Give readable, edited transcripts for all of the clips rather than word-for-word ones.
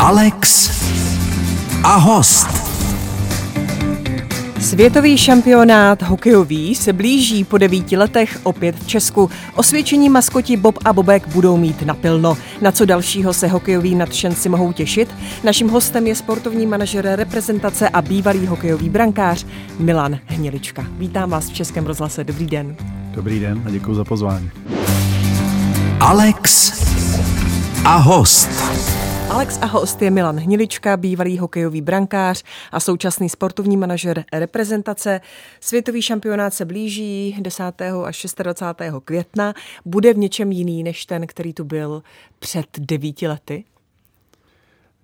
Alex a host. Světový šampionát hokejový se blíží po 9 letech opět v Česku. Osvědčení maskoti Bob a Bobek budou mít napilno. Na co dalšího se hokejoví nadšenci mohou těšit? Naším hostem je sportovní manažer reprezentace a bývalý hokejový brankář Milan Hnilička. Vítám vás v Českém rozhlase. Dobrý den. Dobrý den a děkuji za pozvání. Alex a host. Alex a host je Milan Hnilička, bývalý hokejový brankář a současný sportovní manažer reprezentace. Světový šampionát se blíží 10. až 26. května. Bude v něčem jiný než ten, který tu byl před 9 lety?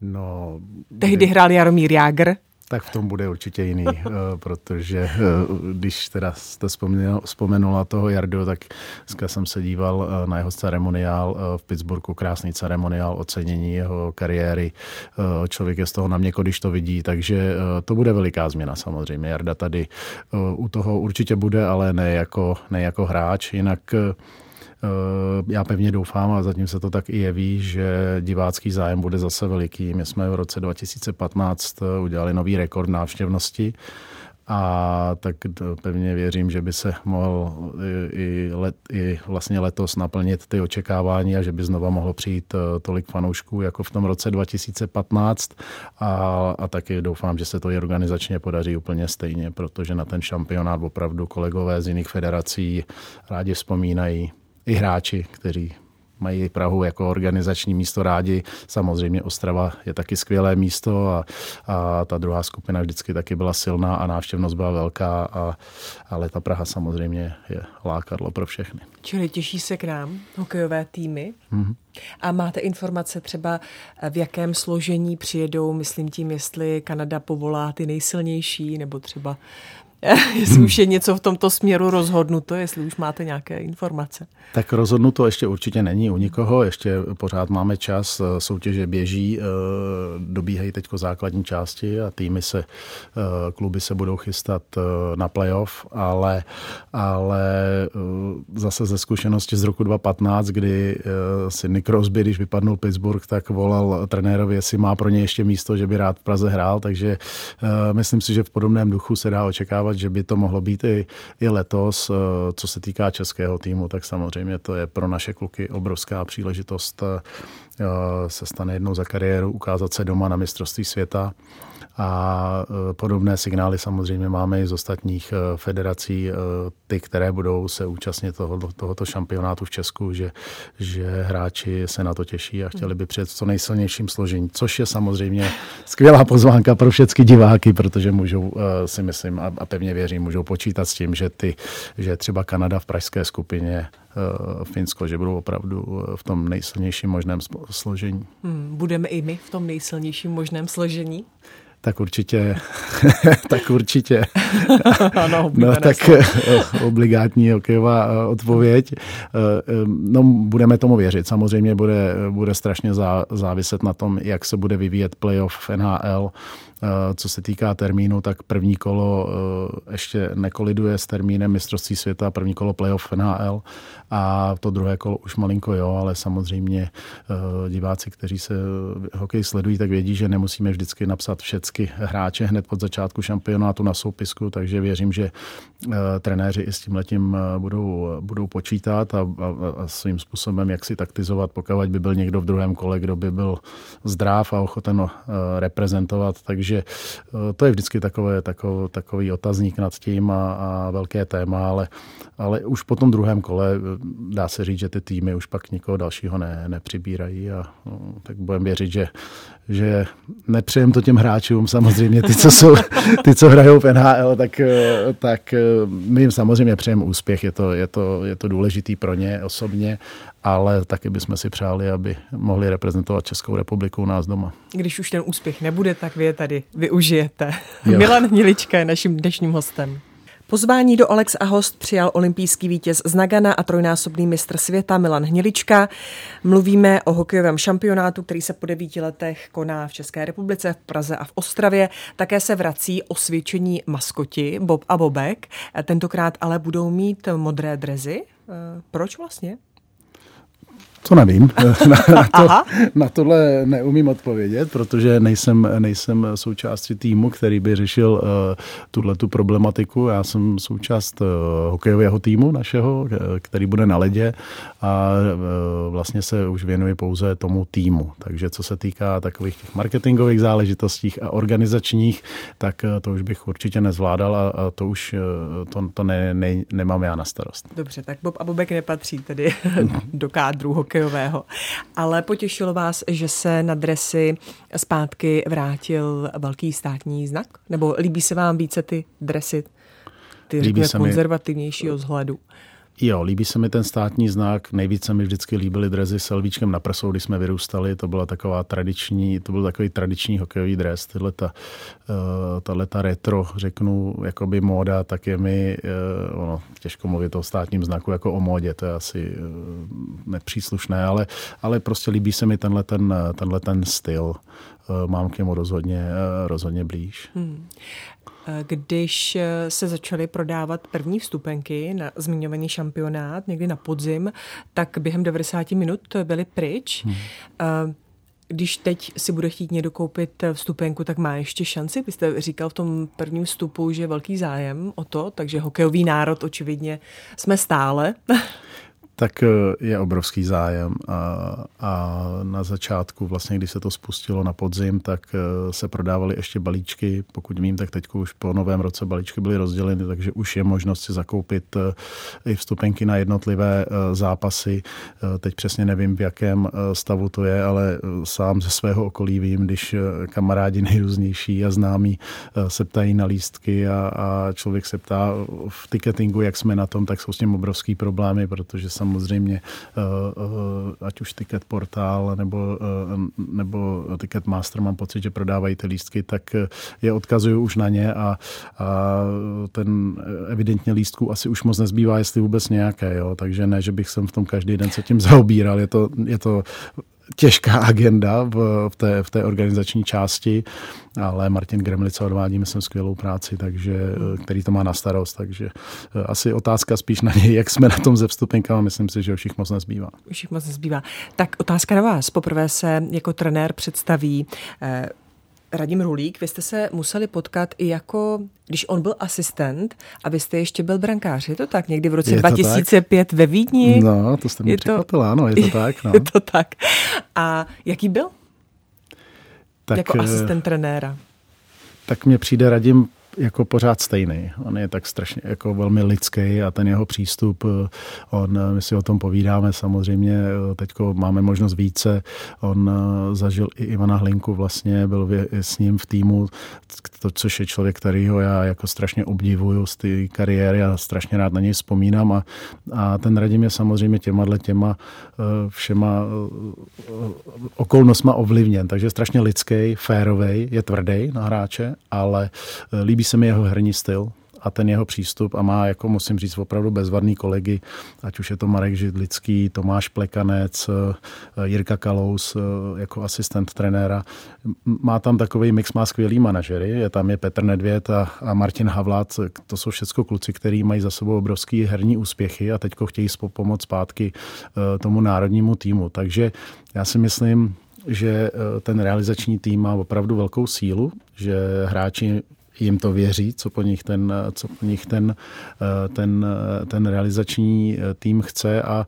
No, tehdy hrál Jaromír Jágr. Tak v tom bude určitě jiný, protože když teda jste vzpomenula toho Jardu, tak dneska jsem se díval na jeho ceremoniál v Pittsburghu, krásný ceremoniál, ocenění jeho kariéry. Člověk je z toho na měko, když to vidí, takže to bude veliká změna samozřejmě. Jarda tady u toho určitě bude, ale ne jako hráč, jinak... Já pevně doufám, a zatím se to tak i jeví, že divácký zájem bude zase veliký. My jsme v roce 2015 udělali nový rekord návštěvnosti a tak pevně věřím, že by se mohl i vlastně letos naplnit ty očekávání a že by znova mohlo přijít tolik fanoušků jako v tom roce 2015 a taky doufám, že se to i organizačně podaří úplně stejně, protože na ten šampionát opravdu kolegové z jiných federací rádi vzpomínají. I hráči, kteří mají Prahu jako organizační místo rádi. Samozřejmě Ostrava je taky skvělé místo a ta druhá skupina vždycky taky byla silná a návštěvnost byla velká, ale ta Praha samozřejmě je lákadlo pro všechny. Čili těší se k nám hokejové týmy. Mm-hmm. A máte informace třeba, v jakém složení přijedou, myslím tím, jestli Kanada povolá ty nejsilnější, nebo třeba... Jestli už je něco v tomto směru rozhodnuto, jestli už máte nějaké informace. Tak rozhodnuto ještě určitě není u nikoho, ještě pořád máme čas, soutěže běží, dobíhají teď základní části a týmy se, kluby se budou chystat na playoff, ale zase ze zkušenosti z roku 2015, kdy Sidney Crosby, když vypadnul Pittsburgh, tak volal trenérovi, jestli má pro ně ještě místo, že by rád v Praze hrál, takže myslím si, že v podobném duchu se dá očekávat, že by to mohlo být i letos. Co se týká českého týmu, tak samozřejmě to je pro naše kluky obrovská příležitost se stane jednou za kariéru, ukázat se doma na mistrovství světa. A podobné signály samozřejmě máme i z ostatních federací, ty, které budou se účastnit tohoto šampionátu v Česku, že hráči se na to těší a chtěli by přijet v co nejsilnějším složení, což je samozřejmě skvělá pozvánka pro všechny diváky, protože můžou, si myslím a pevně věřím, můžou počítat s tím, že třeba Kanada v pražské skupině, Finsko, že budou opravdu v tom nejsilnějším možném složení. Budeme i my v tom nejsilnějším možném složení? Tak určitě. Ano, no, tak obligátní hokejová odpověď. No, budeme tomu věřit. Samozřejmě bude strašně záviset na tom, jak se bude vyvíjet playoff v NHL. Co se týká termínu, tak první kolo ještě nekoliduje s termínem mistrovství světa, první kolo playoff NHL a to druhé kolo už malinko jo, ale samozřejmě diváci, kteří se hokej sledují, tak vědí, že nemusíme vždycky napsat všechny hráče hned od začátku šampionátu na soupisku, takže věřím, že trenéři i s tímhletím budou počítat a svým způsobem jak si taktizovat, pokud by byl někdo v druhém kole, kdo by byl zdrav a ochoten reprezentovat, takže to je vždycky takový otazník nad tím a velké téma, ale už po tom druhém kole dá se říct, že ty týmy už pak nikoho dalšího nepřibírají a no, tak budeme věřit, že nepřejem to těm hráčům, samozřejmě ty, co hrajou v NHL, tak my jim samozřejmě přejeme úspěch, je to důležitý pro ně osobně, ale taky bychom si přáli, aby mohli reprezentovat Českou republiku u nás doma. Když už ten úspěch nebude, tak vy je tady využijete. Jo. Milan Hnilička je naším dnešním hostem. Pozvání do Alex a host přijal olympijský vítěz z Nagana a trojnásobný mistr světa Milan Hnilička. Mluvíme o hokejovém šampionátu, který se po 9 letech koná v České republice, v Praze a v Ostravě. Také se vrací osvědčení maskoti Bob a Bobek. Tentokrát ale budou mít modré drezy. Proč vlastně? To nevím. Na tohle neumím odpovědět, protože nejsem součástí týmu, který by řešil tuhletu problematiku. Já jsem součást hokejového týmu našeho, který bude na ledě a vlastně se už věnuji pouze tomu týmu. Takže co se týká takových těch marketingových záležitostí a organizačních, tak to už bych určitě nezvládal a to už nemám já na starost. Dobře, tak Bob a Bobek nepatří tedy do kádru hokejového. Ale potěšilo vás, že se na dresy zpátky vrátil velký státní znak? Nebo líbí se vám více ty dresy, ty řekněme konzervativnějšího vzhledu? Jo, líbí se mi ten státní znak, nejvíc se mi vždycky líbily dresy s elvíčkem na prsou, když jsme vyrůstali, to byl takový tradiční hokejový dres, tato retro, řeknu, jakoby móda, tak je mi, těžko mluvit o státním znaku jako o módě, to je asi nepříslušné, ale prostě líbí se mi tenhle ten styl, mám k němu rozhodně blíž. Když se začaly prodávat první vstupenky na zmiňovaný šampionát, někdy na podzim, tak během 90 minut byly pryč. Když teď si bude chtít někdo koupit vstupenku, tak má ještě šanci. Vy jste říkal v tom prvním vstupu, že je velký zájem o to, takže hokejový národ očividně jsme stále. Tak je obrovský zájem a na začátku, vlastně, když se to spustilo na podzim, tak se prodávaly ještě balíčky. Pokud vím, tak teď už po novém roce balíčky byly rozděleny, takže už je možnost si zakoupit i vstupenky na jednotlivé zápasy. Teď přesně nevím, v jakém stavu to je, ale sám ze svého okolí vím, když kamarádi nejrůznější a známí se ptají na lístky a člověk se ptá v ticketingu, jak jsme na tom, tak jsou s tím obrovský problémy, protože samozřejmě, ať už Ticket Portál nebo Ticket Master, mám pocit, že prodávají ty lístky, tak je odkazuju už na ně a ten evidentně lístků asi už moc nezbývá, jestli vůbec nějaké. Jo? Takže ne, že bych jsem v tom každý den se tím zaobíral. Je to těžká agenda v té organizační části, ale Martin Gremlica odvádí, myslím, skvělou práci, takže, který to má na starost, takže asi otázka spíš na něj, jak jsme na tom ze vstupenkama, myslím si, že už jich moc nezbývá. Tak otázka na vás. Poprvé se jako trenér představí Radim Rulík. Vy jste se museli potkat i jako, když on byl asistent a vy jste ještě byl brankář. Je to tak? Někdy v roce 2005 tak? Ve Vídni? No, to jste mě překvapila. Ano, je to tak. No. Je to tak. A jaký byl? Tak, jako asistent trenéra. Tak mě přijde Radim jako pořád stejný. On je tak strašně jako velmi lidský a ten jeho přístup, my si o tom povídáme samozřejmě, teďko máme možnost více. On zažil i Ivana Hlinku vlastně, byl s ním v týmu, což je člověk, kterýho já jako strašně obdivuju z té kariéry a strašně rád na něj vzpomínám a ten Radim je samozřejmě těma všema okolnostma ovlivněn, takže strašně lidský, férovej, je tvrdý na hráče, ale líbí se mi jeho herní styl a ten jeho přístup a má, jako musím říct, opravdu bezvadný kolegy, ať už je to Marek Židlický, Tomáš Plekanec, Jirka Kalous jako asistent trenéra. Má tam takový mix, má skvělý manažery, je tam Petr Nedvěd a Martin Havlát, to jsou všechno kluci, kteří mají za sebou obrovský herní úspěchy a teďko chtějí pomoct zpátky tomu národnímu týmu. Takže já si myslím, že ten realizační tým má opravdu velkou sílu, že hráči jim to věří, co po nich ten realizační tým chce a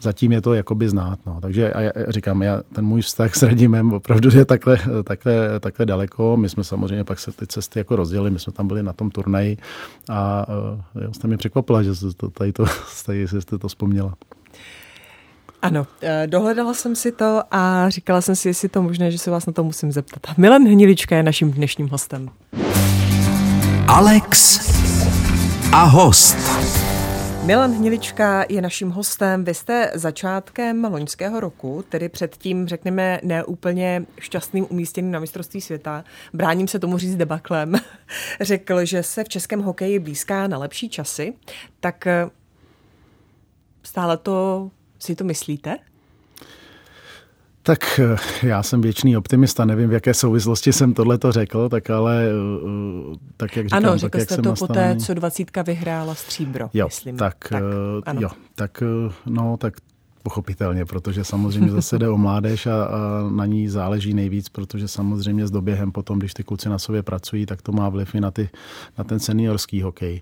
zatím je to jakoby znát. No. Takže a já říkám, ten můj vztah s Radimem opravdu je takhle daleko. My jsme samozřejmě pak se ty cesty jako rozdělili, my jsme tam byli na tom turnaji a jste mě překvapila, že jste to vzpomněla. Ano, dohledala jsem si to a říkala jsem si, jestli to možné, že se vás na to musím zeptat. Milan Hnilička je naším dnešním hostem. Alex a host. Milan Hnilička je naším hostem. Vy jste začátkem loňského roku, tedy před tím, řekněme, neúplně šťastným umístěním na mistrovství světa, bráním se tomu říct debaklem, řekl, že se v českém hokeji blýská na lepší časy, tak stále to si to myslíte? Tak já jsem věčný optimista, nevím, v jaké souvislosti jsem tohleto řekl, tak ale tak jak říkám, ano, řekl tak jak jsem to poté, co 20 vyhrála stříbro, myslím. Tak, ano. Jo, tak no, tak pochopitelně, protože samozřejmě zase jde o mládež a na ní záleží nejvíc, protože samozřejmě s doběhem potom, když ty kluci na sobě pracují, tak to má vliv i na ten seniorský hokej.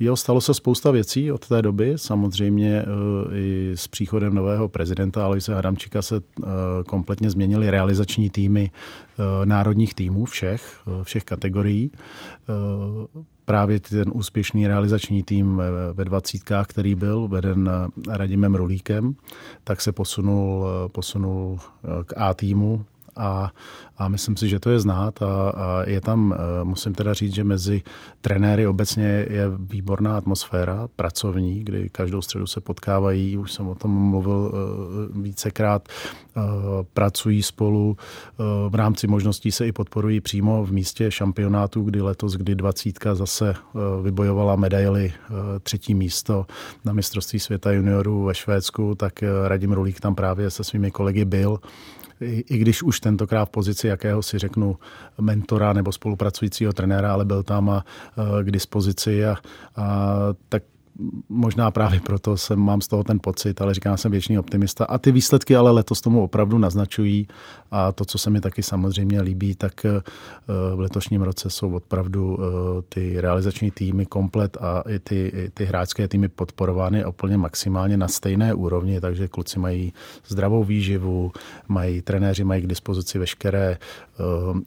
Jo, stalo se spousta věcí od té doby. Samozřejmě i s příchodem nového prezidenta Aloise Adamčíka se kompletně změnily realizační týmy národních týmů všech kategorií. Právě ten úspěšný realizační tým ve 20kách, který byl veden Radimem Rulíkem, tak se posunul k A týmu. A myslím si, že to je znát a je tam, musím teda říct, že mezi trenéry obecně je výborná atmosféra, pracovní, kdy každou středu se potkávají, už jsem o tom mluvil vícekrát, pracují spolu, v rámci možností se i podporují přímo v místě šampionátu, kdy letos, kdy 20 zase vybojovala medaili 3. místo na mistrovství světa juniorů ve Švédsku, tak Radim Rulík tam právě se svými kolegy byl. I když už tentokrát v pozici jakého si řeknu mentora nebo spolupracujícího trenéra, ale byl tam a k dispozici a tak možná právě proto mám z toho ten pocit, ale říkám, jsem věčný optimista a ty výsledky ale letos tomu opravdu naznačují a to, co se mi taky samozřejmě líbí, tak v letošním roce jsou opravdu ty realizační týmy komplet a i ty hráčské týmy podporovány úplně maximálně na stejné úrovni, takže kluci mají zdravou výživu, trenéři mají k dispozici veškeré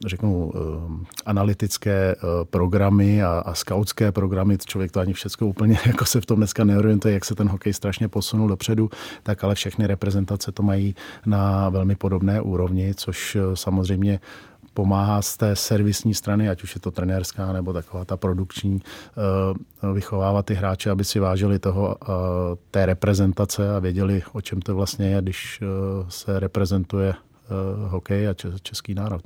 řeknu analytické programy a skautské programy, člověk to ani všechno úplně jako se v tom dneska neorientuje, jak se ten hokej strašně posunul dopředu, tak ale všechny reprezentace to mají na velmi podobné úrovni, což samozřejmě pomáhá z té servisní strany, ať už je to trenérská nebo taková ta produkční, vychovávat ty hráče, aby si vážili té reprezentace a věděli, o čem to vlastně je, když se reprezentuje hokej a český národ.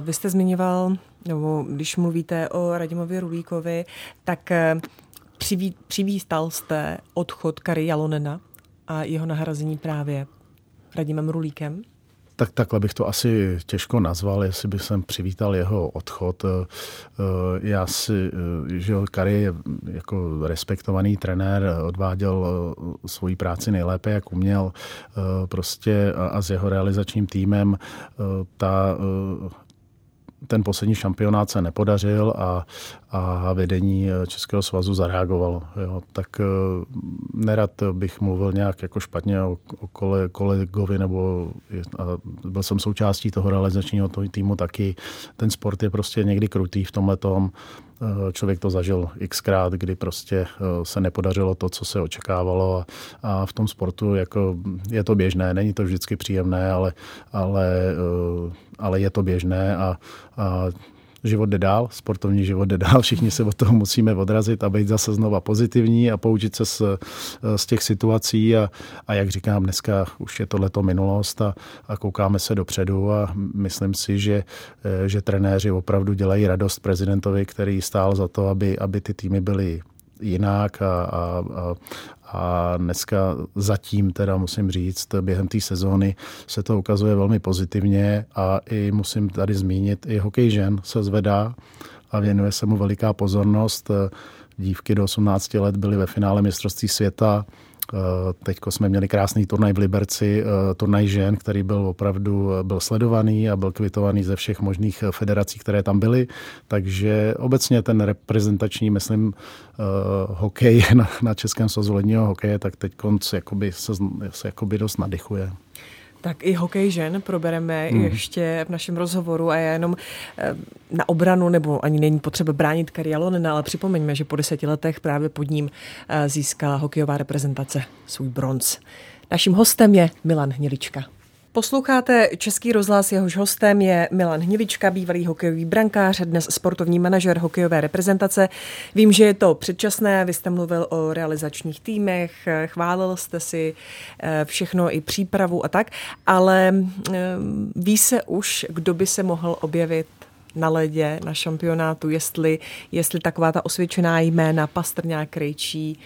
Vy jste zmiňoval, nebo když mluvíte o Radimovi Rulíkovi, tak přivístal jste odchod Kary Jalonena a jeho nahrazení právě Radimem Rulíkem? Tak takhle bych to asi těžko nazval, jestli bych jsem přivítal jeho odchod. Já si, že Kary je jako respektovaný trenér, odváděl svoji práci nejlépe, jak uměl, prostě a s jeho realizačním týmem ten poslední šampionát se nepodařil a vedení Českého svazu zareagovalo. Jo. Tak nerad bych mluvil nějak jako špatně o kolegovi, nebo byl jsem součástí toho realizačního týmu taky. Ten sport je prostě někdy krutý v tomhletom. Člověk to zažil xkrát, kdy prostě se nepodařilo to, co se očekávalo a v tom sportu jako je to běžné, není to vždycky příjemné, ale je to běžné a život jde dál, sportovní život jde dál, všichni se od toho musíme odrazit a být zase znova pozitivní a poučit se z těch situací a jak říkám, dneska už je tohleto minulost a koukáme se dopředu a myslím si, že trenéři opravdu dělají radost prezidentovi, který stál za to, aby ty týmy byly jinak a dneska zatím teda musím říct, během té sezóny se to ukazuje velmi pozitivně a i musím tady zmínit, i hokej žen se zvedá a věnuje se mu veliká pozornost. Dívky do 18 let byly ve finále mistrovství světa. Teďko jsme měli krásný turnaj v Liberci, turnaj žen, který byl opravdu sledovaný a byl kvitovaný ze všech možných federací, které tam byly. Takže obecně ten reprezentační, myslím, hokej na Českém svazu ledního hokeje, tak teďkonc se dost nadychuje. Tak i hokej žen probereme ještě v našem rozhovoru a já jenom na obranu, nebo ani není potřeba bránit Kary Jalonena, ale připomeňme, že po 10 letech právě pod ním získala hokejová reprezentace svůj bronz. Naším hostem je Milan Hnilička. Posloucháte Český rozhlas, jehož hostem je Milan Hnilička, bývalý hokejový brankář, dnes sportovní manažer hokejové reprezentace. Vím, že je to předčasné, vy jste mluvil o realizačních týmech, chválil jste si všechno i přípravu a tak, ale ví se už, kdo by se mohl objevit na ledě, na šampionátu, jestli taková ta osvědčená jména Pastrňák, Krejčí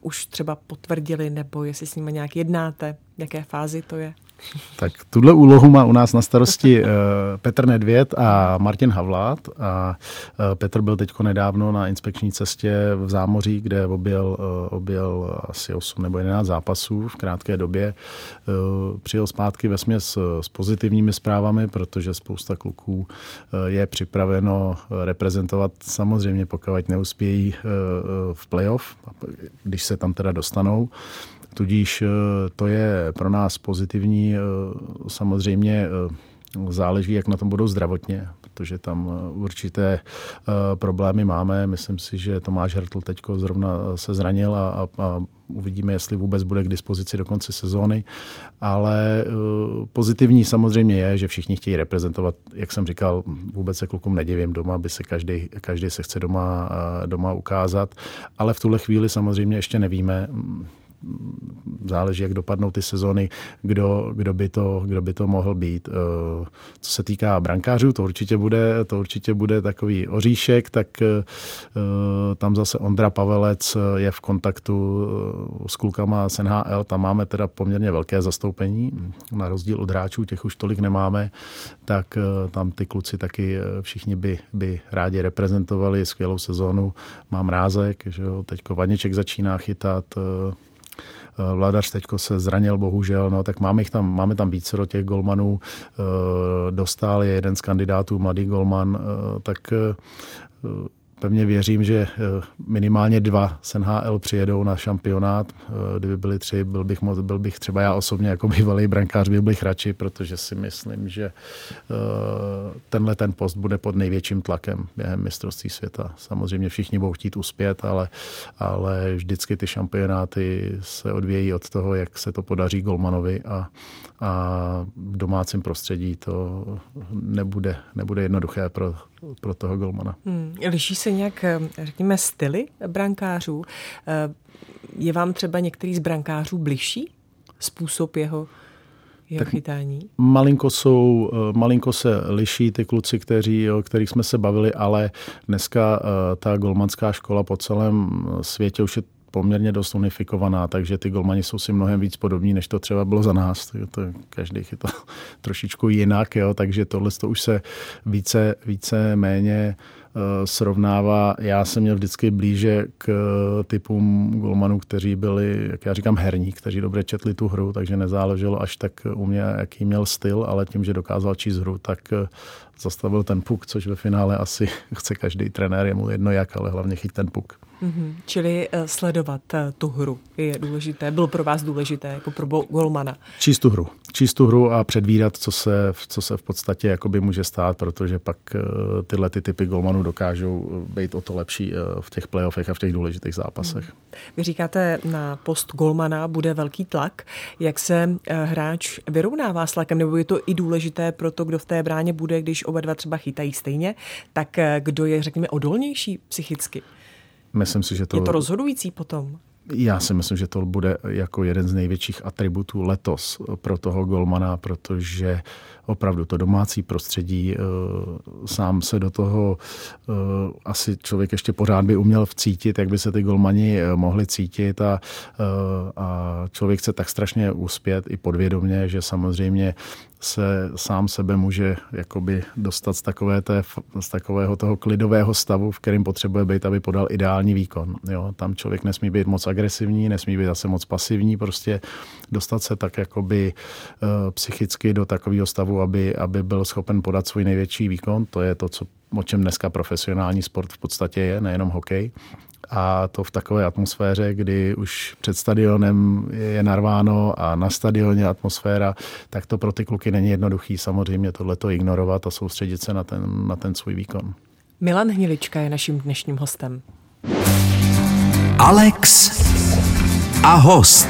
už třeba potvrdili, nebo jestli s nimi nějak jednáte, v jaké fázi to je? Tak tuhle úlohu má u nás na starosti Petr Nedvěd a Martin Havlát. A Petr byl teďko nedávno na inspekční cestě v Zámoří, kde objel asi 8 nebo 11 zápasů v krátké době. Přijel zpátky vesměs s pozitivními zprávami, protože spousta kluků je připraveno reprezentovat samozřejmě, pokud neuspějí v playoff, když se tam teda dostanou. Tudíž to je pro nás pozitivní, samozřejmě záleží, jak na tom budou zdravotně, protože tam určité problémy máme. Myslím si, že Tomáš Hertl teďko zrovna se zranil a uvidíme, jestli vůbec bude k dispozici do konce sezóny. Ale pozitivní samozřejmě je, že všichni chtějí reprezentovat. Jak jsem říkal, vůbec se klukům nedivím doma, aby se každý se chce doma ukázat. Ale v tuhle chvíli samozřejmě ještě nevíme, záleží, jak dopadnou ty sezony, kdo by to mohl být. Co se týká brankářů, to určitě bude takový oříšek, tak tam zase Ondra Pavelec je v kontaktu s klukama z NHL, tam máme teda poměrně velké zastoupení, na rozdíl od hráčů, těch už tolik nemáme, tak tam ty kluci taky všichni by rádi reprezentovali skvělou sezonu. Mám Rázek, že jo, teďko Vaněček začíná chytat, Vladař teďko se zranil, bohužel, no, tak máme tam vícero těch golmanů, dostal je jeden z kandidátů, mladý golman, tak pevně věřím, že minimálně 2 z NHL přijedou na šampionát. Kdyby byli 3, byl bych třeba já osobně jako bývalý brankář, byl bych radši, protože si myslím, že ten post bude pod největším tlakem během mistrovství světa. Samozřejmě všichni budou chtít uspět, ale vždycky ty šampionáty se odvíjí od toho, jak se to podaří golmanovi a v domácím prostředí to nebude jednoduché pro toho golmana. Liší se nějak, řekněme, styly brankářů? Je vám třeba některý z brankářů bližší? Způsob jeho chytání? Malinko se liší ty kluci, o kterých jsme se bavili, ale dneska ta golmanská škola po celém světě už je poměrně dost unifikovaná, takže ty golmani jsou si mnohem víc podobní, než to třeba bylo za nás. To každý chytal trošičku jinak, jo, takže tohle to už se více méně srovnává. Já jsem měl vždycky blíže k typům golmanů, kteří byli, jak já říkám, herní, kteří dobře četli tu hru, takže nezáleželo až tak u mě, jaký měl styl, ale tím, že dokázal číst hru, tak zastavil ten puk, což ve finále asi chce každý trenér, je mu jedno jak, ale hlavně chyt ten puk. Mm-hmm. Čili sledovat tu hru je důležité, bylo pro vás důležité jako pro golmana. Číst tu hru a předvídat, co se v podstatě jakoby může stát, protože pak tyhle typy golmanů dokážou být o to lepší v těch playoffech a v těch důležitých zápasech. Vy říkáte, na post golmana bude velký tlak. Jak se hráč vyrovnává s tlakem? Nebo je to i důležité pro to, kdo v té bráně bude, když oba dva třeba chytají stejně, tak kdo je, řekněme, odolnější psychicky? Myslím si, že to... Je to rozhodující potom? Já si myslím, že to bude jako jeden z největších atributů letos pro toho golmana, protože opravdu to domácí prostředí, sám se do toho asi člověk ještě pořád by uměl vcítit, jak by se ty golmani mohli cítit a člověk chce tak strašně uspět i podvědomě, že samozřejmě se sám sebe může jakoby dostat z takového toho klidového stavu, v kterém potřebuje být, aby podal ideální výkon. Jo, tam člověk nesmí být moc agresivní, nesmí být zase moc pasivní, prostě dostat se tak jakoby psychicky do takového stavu, aby byl schopen podat svůj největší výkon. To je to, o čem dneska profesionální sport v podstatě je, nejenom hokej. A to v takové atmosféře, kdy už před stadionem je narváno a na stadioně atmosféra, tak to pro ty kluky není jednoduchý samozřejmě tohleto ignorovat a soustředit se na ten svůj výkon. Milan Hnilička je naším dnešním hostem. Alex a host.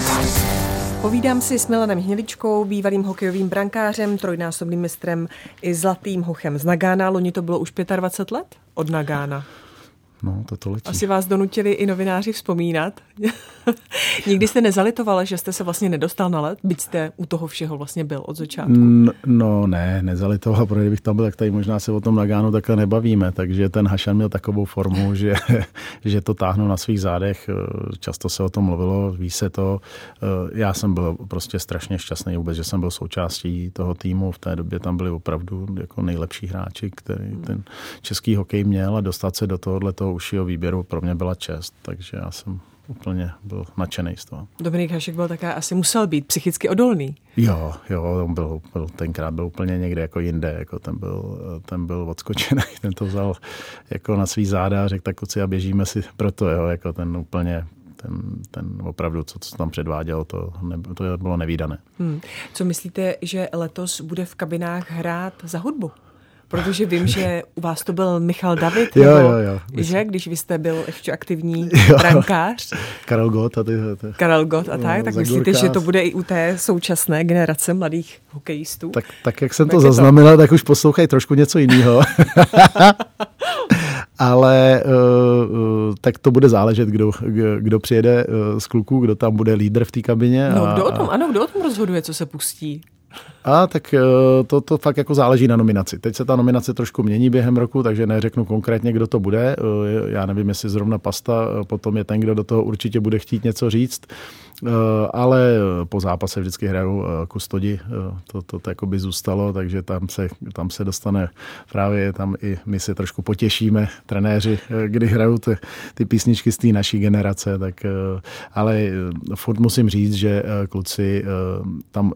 Povídám si s Milanem Hniličkou, bývalým hokejovým brankářem, trojnásobným mistrem i zlatým hochem z Nagana. Loni to bylo už 25 let od Nagana. No, to letí. Asi vás donutili i novináři vzpomínat. Nikdy jste nezalitoval, že jste se vlastně nedostal na led, byť jste u toho všeho vlastně byl od začátku? No ne, nezalitoval, protože kdybych tam byl, tak tady možná se o tom Lagánu takhle nebavíme. Takže ten Hašan měl takovou formu, že to táhnou na svých zádech. Často se o tom mluvilo, ví se to. Já jsem byl prostě strašně šťastný vůbec, že jsem byl součástí toho týmu. V té době tam byli opravdu jako nejlepší hráči, který ten český hokej měl, a dostat se do tohoto užšího výběru pro mě byla čest, takže já jsem úplně byl nadšený z toho. Dominik Hašek byl také, asi musel být psychicky odolný. Jo, on byl tenkrát byl úplně někde jako jinde, jako ten byl odskočený, ten to vzal jako na svý záda a řekl tak kluci a běžíme si proto, jo, jako ten úplně ten opravdu, co tam předváděl, to bylo nevídané. Co myslíte, že letos bude v kabinách hrát za hudbu? Protože vím, že u vás to byl Michal David, jo, že? Když vy jste byl ještě aktivní brankář. Karel Gott a Karel Gott a tak myslíte, že to bude i u té současné generace mladých hokejistů? Tak jak jsem to zaznamenal, tak už poslouchej trošku něco jiného. Ale tak to bude záležet, kdo přijede z kluků, kdo tam bude lídr v té kabině. No, kdo o tom rozhoduje, co se pustí? A tak to fakt jako záleží na nominaci. Teď se ta nominace trošku mění během roku, takže neřeknu konkrétně, kdo to bude. Já nevím, jestli zrovna Pasta, potom je ten, kdo do toho určitě bude chtít něco říct. Ale po zápase vždycky hrajou kustodi, to jako by zůstalo, takže tam se dostane právě tam i my se trošku potěšíme, trenéři, kdy hrajou ty písničky z té naší generace, tak ale furt musím říct, že kluci tam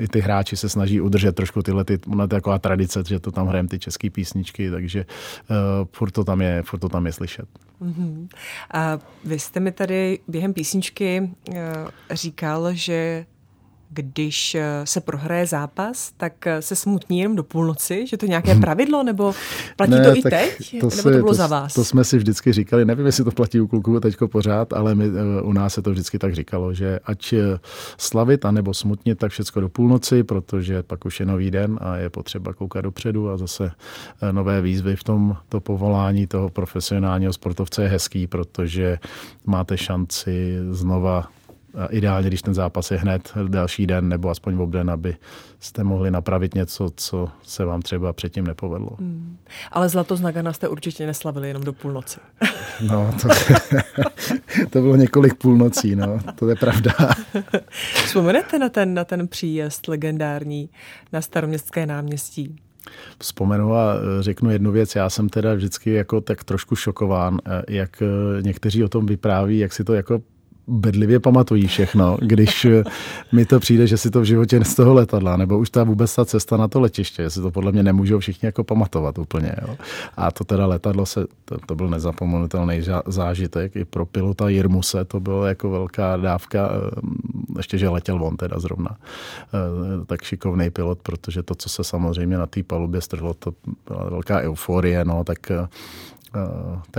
i ty hráči se snaží udržet trošku tyhle taková tradice, že to tam hrajeme ty české písničky, takže furt to tam je slyšet. Mm-hmm. A vy jste mi tady během písničky říkal, že když se prohraje zápas, tak se smutní jenom do půlnoci, že to nějaké pravidlo, nebo platí ne, to i teď? Nebo to bylo za vás? To jsme si vždycky říkali, nevím, jestli to platí u kluků teďko pořád, ale u nás se to vždycky tak říkalo, že ať slavit, anebo smutnit, tak všecko do půlnoci, protože pak už je nový den a je potřeba koukat dopředu a zase nové výzvy v tom to povolání toho profesionálního sportovce je hezký, protože máte šanci znova ideálně, když ten zápas je hned další den nebo aspoň obden, aby jste mohli napravit něco, co se vám třeba předtím nepovedlo. Ale zlato z Nagana jste určitě neslavili jenom do půlnoci. No, to bylo několik půlnocí, no, to je pravda. Vzpomenete na ten příjezd legendární na Staroměstské náměstí? Vzpomenu a řeknu jednu věc. Já jsem teda vždycky jako tak trošku šokován, jak někteří o tom vypráví, jak si to jako bedlivě pamatují všechno, když mi to přijde, že si to v životě z toho letadla, nebo už ta cesta na to letiště, jestli to podle mě nemůžou všichni jako pamatovat úplně. Jo. A to teda letadlo, to byl nezapomenutelný zážitek, i pro pilota Jirmuse to byla jako velká dávka, ještě, že letěl on teda zrovna, tak šikovný pilot, protože to, co se samozřejmě na té palubě strhlo, to byla velká euforie, no, tak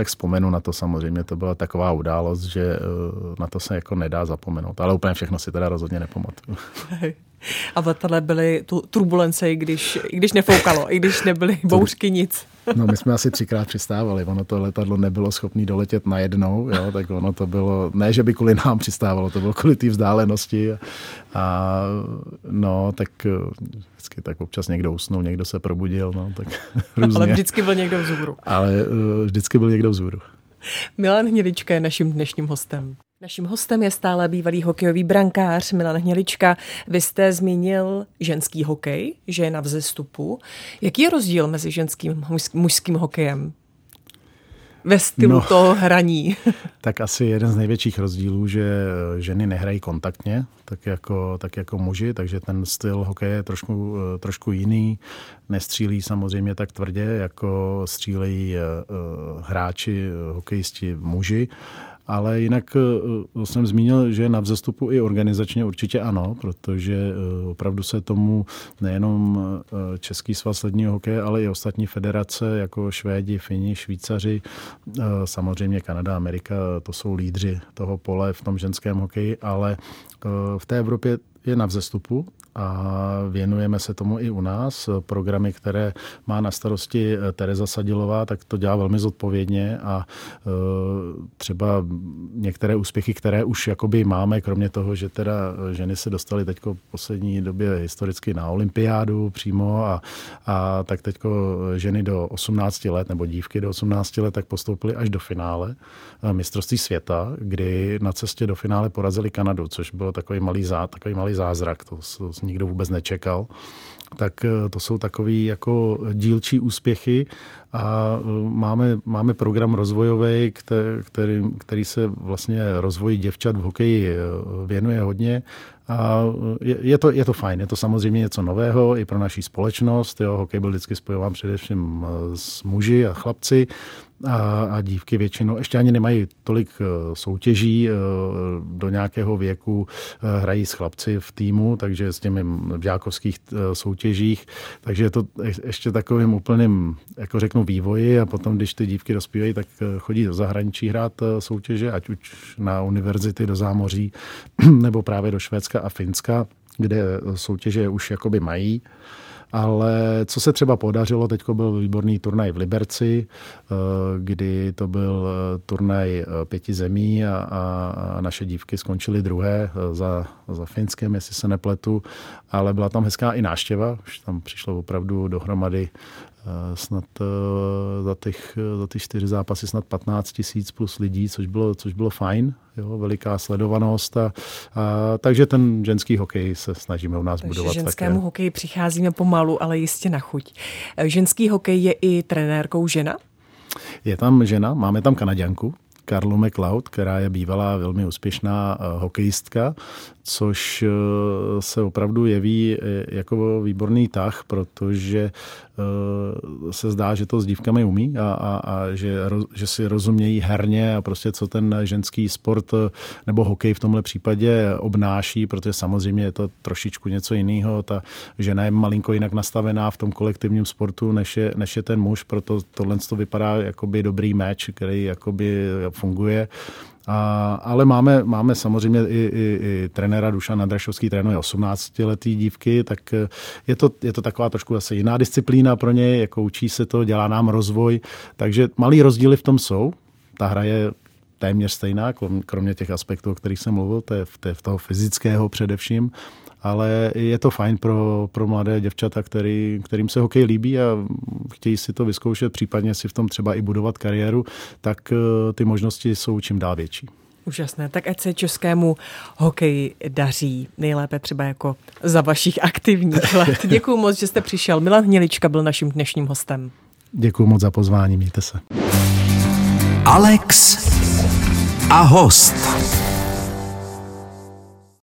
vzpomenu na to samozřejmě, to byla taková událost, že na to se jako nedá zapomenout, ale úplně všechno si teda rozhodně nepamatuju. A v letadle byly tu turbulence, i když nefoukalo, i když nebyly bouřky, nic. No, my jsme asi 3krát přistávali, ono to letadlo nebylo schopné doletět najednou, jo, tak ono to bylo, ne, že by kvůli nám přistávalo, to bylo kvůli té vzdálenosti a no, tak vždycky tak občas někdo usnul, někdo se probudil, no, tak různě. Ale vždycky byl někdo vzhůru. Milan Hnilička je naším dnešním hostem. Naším hostem je stále bývalý hokejový brankář Milan Hnilička. Vy jste zmínil ženský hokej, že je na vzestupu. Jaký je rozdíl mezi ženským a mužským hokejem ve stylu toho hraní? Tak asi jeden z největších rozdílů, že ženy nehrají kontaktně, tak jako muži, takže ten styl hokeje je trošku jiný. Nestřílí samozřejmě tak tvrdě, jako střílejí hráči, hokejisti muži. Ale jinak jsem zmínil, že na vzestupu i organizačně určitě ano, protože opravdu se tomu nejenom Český svaz ledního hokeje, ale i ostatní federace jako Švédi, Fini, Švýcaři, samozřejmě Kanada, Amerika, to jsou lídři toho pole v tom ženském hokeji, ale v té Evropě je na vzestupu a věnujeme se tomu i u nás. Programy, které má na starosti Tereza Sadilová, tak to dělá velmi zodpovědně a třeba některé úspěchy, které už jakoby máme, kromě toho, že teda ženy se dostaly teďko v poslední době historicky na olympiádu přímo a tak teďko ženy do 18 let nebo dívky do 18 let tak postoupily až do finále mistrovství světa, kdy na cestě do finále porazili Kanadu, což byl takový malý zázrak, to nikdo vůbec nečekal. Tak to jsou takový jako dílčí úspěchy a máme program rozvojový, který se vlastně rozvoji děvčat v hokeji věnuje hodně. A je to fajn, je to samozřejmě něco nového i pro naši společnost. Jo, hokej byl vždycky spojován především s muži a chlapci a dívky většinou. Ještě ani nemají tolik soutěží do nějakého věku. Hrají s chlapci v týmu, takže s těmi žákovských soutěžích. Takže je to ještě takovým úplným, jako řeknu, vývoji a potom, když ty dívky dospívají, tak chodí do zahraničí hrát soutěže, ať už na univerzity do zámoří nebo právě do Švédska a Finska, kde soutěže už jakoby mají. Ale co se třeba podařilo, teďko byl výborný turnaj v Liberci, kdy to byl turnaj 5 zemí a naše dívky skončily druhé za Finskem, jestli se nepletu, ale byla tam hezká i náštěva, už tam přišlo opravdu dohromady snad za ty 4 zápasy snad 15 000 plus lidí, což bylo fajn, jo, veliká sledovanost. Takže ten ženský hokej se snažíme u nás takže budovat. Takže ženskému také. Hokeji přicházíme pomalu, ale jistě na chuť. Ženský hokej je i trenérkou žena? Je tam žena, máme tam Kanaďanku, Karlu McLeod, která je bývalá velmi úspěšná hokejistka, což se opravdu jeví jako výborný tah, protože se zdá, že to s dívkami umí a že si rozumějí herně a prostě co ten ženský sport nebo hokej v tomhle případě obnáší, protože samozřejmě je to trošičku něco jiného. Ta žena je malinko jinak nastavená v tom kolektivním sportu, než je ten muž, proto tohle to vypadá jakoby dobrý meč, který jakoby funguje. Ale máme samozřejmě i trenéra Dušana Nadrašovský, trénuje 18letý dívky, tak je to taková trošku zase jiná disciplína pro něj, jako učí se to, dělá nám rozvoj, takže malý rozdíly v tom jsou. Ta hra je téměř stejná, kromě těch aspektů, o kterých jsem mluvil, to je toho fyzického především, ale je to fajn pro mladé děvčata, kterým se hokej líbí a chtějí si to vyzkoušet, případně si v tom třeba i budovat kariéru, tak ty možnosti jsou čím dál větší. Úžasné, tak ať se českému hokeji daří, nejlépe třeba jako za vašich aktivních let. Děkuju moc, že jste přišel. Milan Hnilička byl naším dnešním hostem. Děkuju moc za pozvání, mějte se. Alex a host.